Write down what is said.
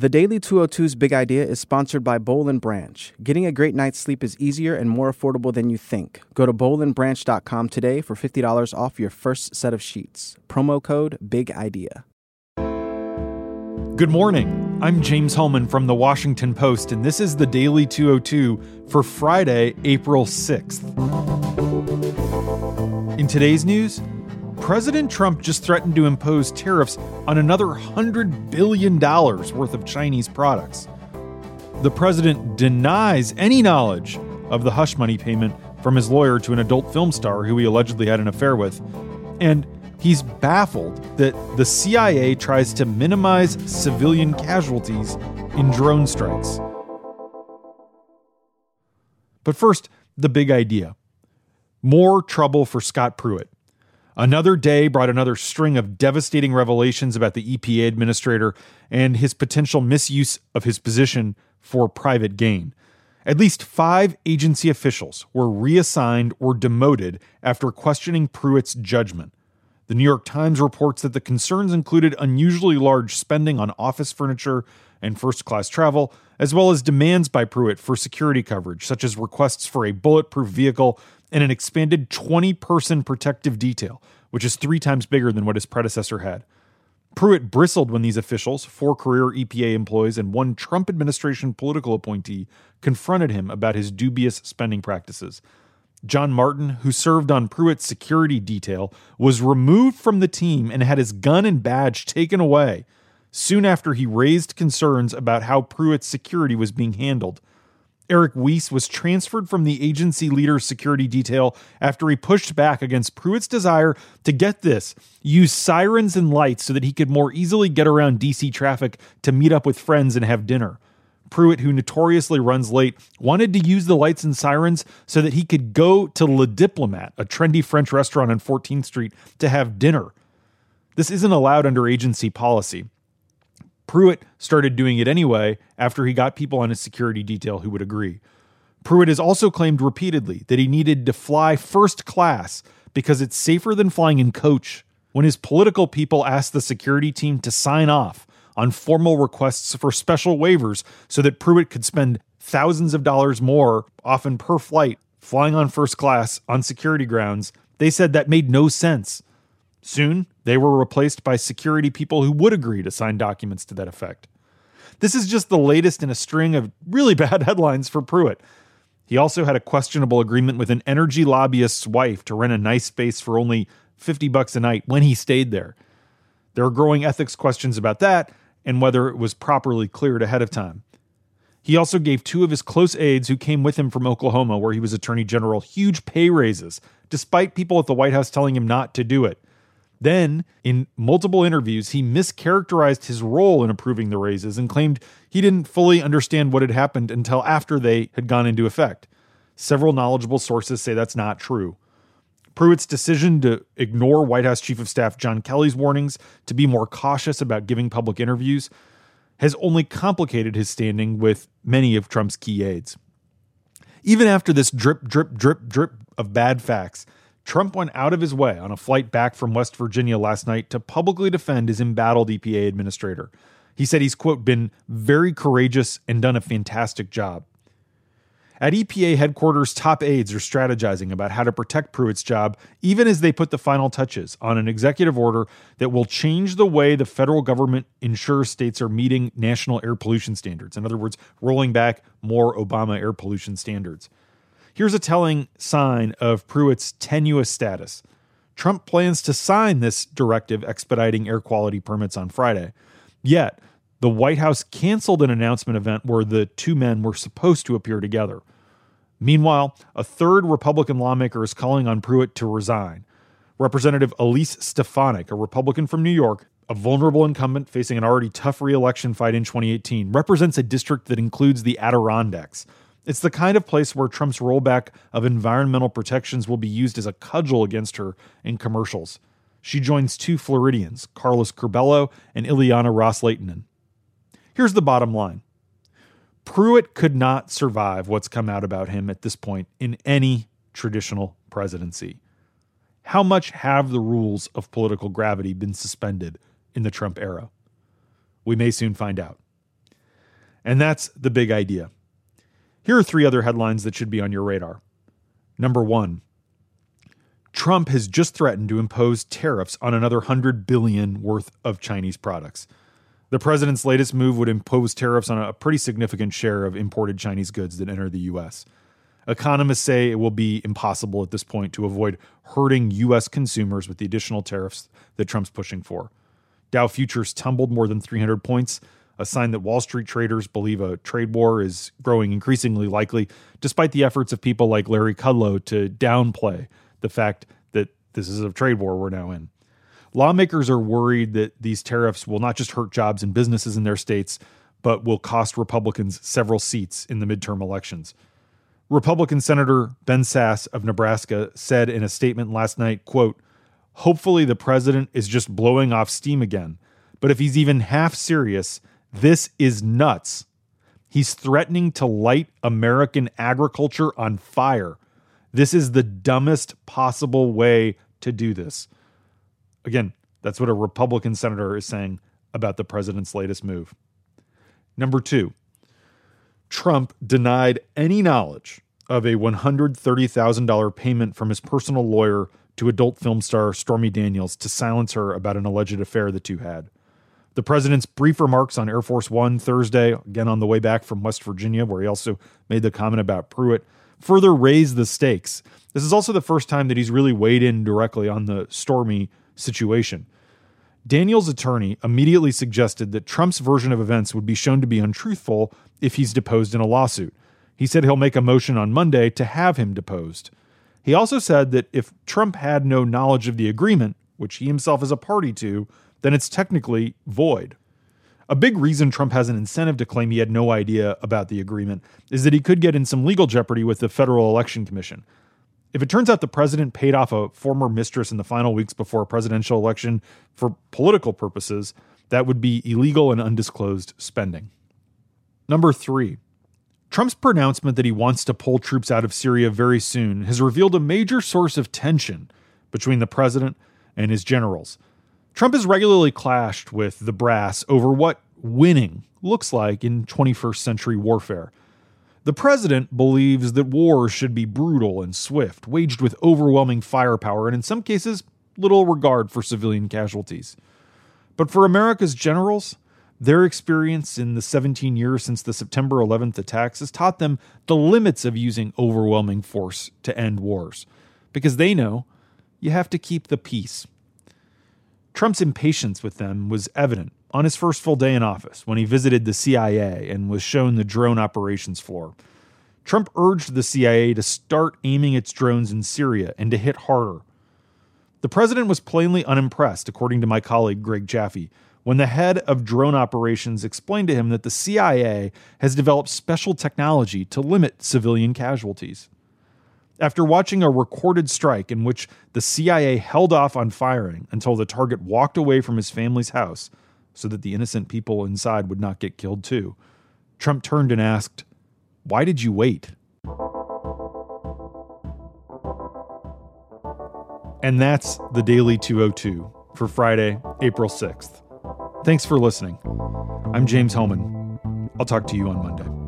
The Daily 202's Big Idea is sponsored by Bowl and Branch. Getting a great night's sleep is easier and more affordable than you think. Go to bowlandbranch.com today for $50 off your first set of sheets. Promo code Big Idea. Good morning. I'm James Hohmann from The Washington Post, and this is The Daily 202 for Friday, April 6th. In today's news, President Trump just threatened to impose tariffs on another $100 billion worth of Chinese products. The president denies any knowledge of the hush money payment from his lawyer to an adult film star who he allegedly had an affair with. And he's baffled that the CIA tries to minimize civilian casualties in drone strikes. But first, the big idea. More trouble for Scott Pruitt. Another day brought another string of devastating revelations about the EPA administrator and his potential misuse of his position for private gain. At least 5 agency officials were reassigned or demoted after questioning Pruitt's judgment. The New York Times reports that the concerns included unusually large spending on office furniture and first-class travel, as well as demands by Pruitt for security coverage, such as requests for a bulletproof vehicle and an expanded 20-person protective detail, which is 3 times bigger than what his predecessor had. Pruitt bristled when these officials, 4 career EPA employees and 1 Trump administration political appointee, confronted him about his dubious spending practices. John Martin, who served on Pruitt's security detail, was removed from the team and had his gun and badge taken away soon after he raised concerns about how Pruitt's security was being handled. Eric Weiss was transferred from the agency leader's security detail after he pushed back against Pruitt's desire to, get this, use sirens and lights so that he could more easily get around DC traffic to meet up with friends and have dinner. Pruitt, who notoriously runs late, wanted to use the lights and sirens so that he could go to Le Diplomat, a trendy French restaurant on 14th Street, to have dinner. This isn't allowed under agency policy. Pruitt started doing it anyway after he got people on his security detail who would agree. Pruitt has also claimed repeatedly that he needed to fly first class because it's safer than flying in coach. When his political people asked the security team to sign off on formal requests for special waivers so that Pruitt could spend thousands of dollars more, often per flight, flying on first class on security grounds, they said that made no sense. Soon, they were replaced by security people who would agree to sign documents to that effect. This is just the latest in a string of really bad headlines for Pruitt. He also had a questionable agreement with an energy lobbyist's wife to rent a nice space for only $50 a night when he stayed there. There are growing ethics questions about that and whether it was properly cleared ahead of time. He also gave 2 of his close aides who came with him from Oklahoma, where he was attorney general, huge pay raises, despite people at the White House telling him not to do it. Then, in multiple interviews, he mischaracterized his role in approving the raises and claimed he didn't fully understand what had happened until after they had gone into effect. Several knowledgeable sources say that's not true. Pruitt's decision to ignore White House Chief of Staff John Kelly's warnings to be more cautious about giving public interviews has only complicated his standing with many of Trump's key aides. Even after this drip, drip, drip, drip of bad facts, Trump went out of his way on a flight back from West Virginia last night to publicly defend his embattled EPA administrator. He said he's, quote, been very courageous and done a fantastic job. At EPA headquarters, top aides are strategizing about how to protect Pruitt's job, even as they put the final touches on an executive order that will change the way the federal government ensures states are meeting national air pollution standards. In other words, rolling back more Obama air pollution standards. Here's a telling sign of Pruitt's tenuous status. Trump plans to sign this directive expediting air quality permits on Friday. Yet, the White House canceled an announcement event where the 2 men were supposed to appear together. Meanwhile, a 3rd Republican lawmaker is calling on Pruitt to resign. Representative Elise Stefanik, a Republican from New York, a vulnerable incumbent facing an already tough re-election fight in 2018, represents a district that includes the Adirondacks. It's the kind of place where Trump's rollback of environmental protections will be used as a cudgel against her in commercials. She joins 2 Floridians, Carlos Curbelo and Ileana Ros-Lehtinen. Here's the bottom line. Pruitt could not survive what's come out about him at this point in any traditional presidency. How much have the rules of political gravity been suspended in the Trump era? We may soon find out. And that's the big idea. Here are three other headlines that should be on your radar. Number one, Trump has just threatened to impose tariffs on another $100 billion worth of Chinese products. The president's latest move would impose tariffs on a pretty significant share of imported Chinese goods that enter the U.S. Economists say it will be impossible at this point to avoid hurting U.S. consumers with the additional tariffs that Trump's pushing for. Dow futures tumbled more than 300 points, a sign that Wall Street traders believe a trade war is growing increasingly likely, despite the efforts of people like Larry Kudlow to downplay the fact that this is a trade war we're now in. Lawmakers are worried that these tariffs will not just hurt jobs and businesses in their states, but will cost Republicans several seats in the midterm elections. Republican Senator Ben Sasse of Nebraska said in a statement last night, quote, "Hopefully the president is just blowing off steam again, but if he's even half serious, this is nuts. He's threatening to light American agriculture on fire. This is the dumbest possible way to do this." Again, that's what a Republican senator is saying about the president's latest move. Number two, Trump denied any knowledge of a $130,000 payment from his personal lawyer to adult film star Stormy Daniels to silence her about an alleged affair the two had. The president's brief remarks on Air Force One Thursday, again on the way back from West Virginia, where he also made the comment about Pruitt, further raised the stakes. This is also the first time that he's really weighed in directly on the Stormy situation. Daniels' attorney immediately suggested that Trump's version of events would be shown to be untruthful if he's deposed in a lawsuit. He said he'll make a motion on Monday to have him deposed. He also said that if Trump had no knowledge of the agreement, which he himself is a party to, then it's technically void. A big reason Trump has an incentive to claim he had no idea about the agreement is that he could get in some legal jeopardy with the Federal Election Commission. If it turns out the president paid off a former mistress in the final weeks before a presidential election for political purposes, that would be illegal and undisclosed spending. Number three, Trump's pronouncement that he wants to pull troops out of Syria very soon has revealed a major source of tension between the president and his generals. Trump has regularly clashed with the brass over what winning looks like in 21st century warfare. The president believes that war should be brutal and swift, waged with overwhelming firepower and in some cases, little regard for civilian casualties. But for America's generals, their experience in the 17 years since the September 11th attacks has taught them the limits of using overwhelming force to end wars, because they know you have to keep the peace. Trump's impatience with them was evident on his first full day in office when he visited the CIA and was shown the drone operations floor. Trump urged the CIA to start aiming its drones in Syria and to hit harder. The president was plainly unimpressed, according to my colleague Greg Jaffe, when the head of drone operations explained to him that the CIA has developed special technology to limit civilian casualties. After watching a recorded strike in which the CIA held off on firing until the target walked away from his family's house so that the innocent people inside would not get killed too, Trump turned and asked, "Why did you wait?" And that's The Daily 202 for Friday, April 6th. Thanks for listening. I'm James Hohmann. I'll talk to you on Monday.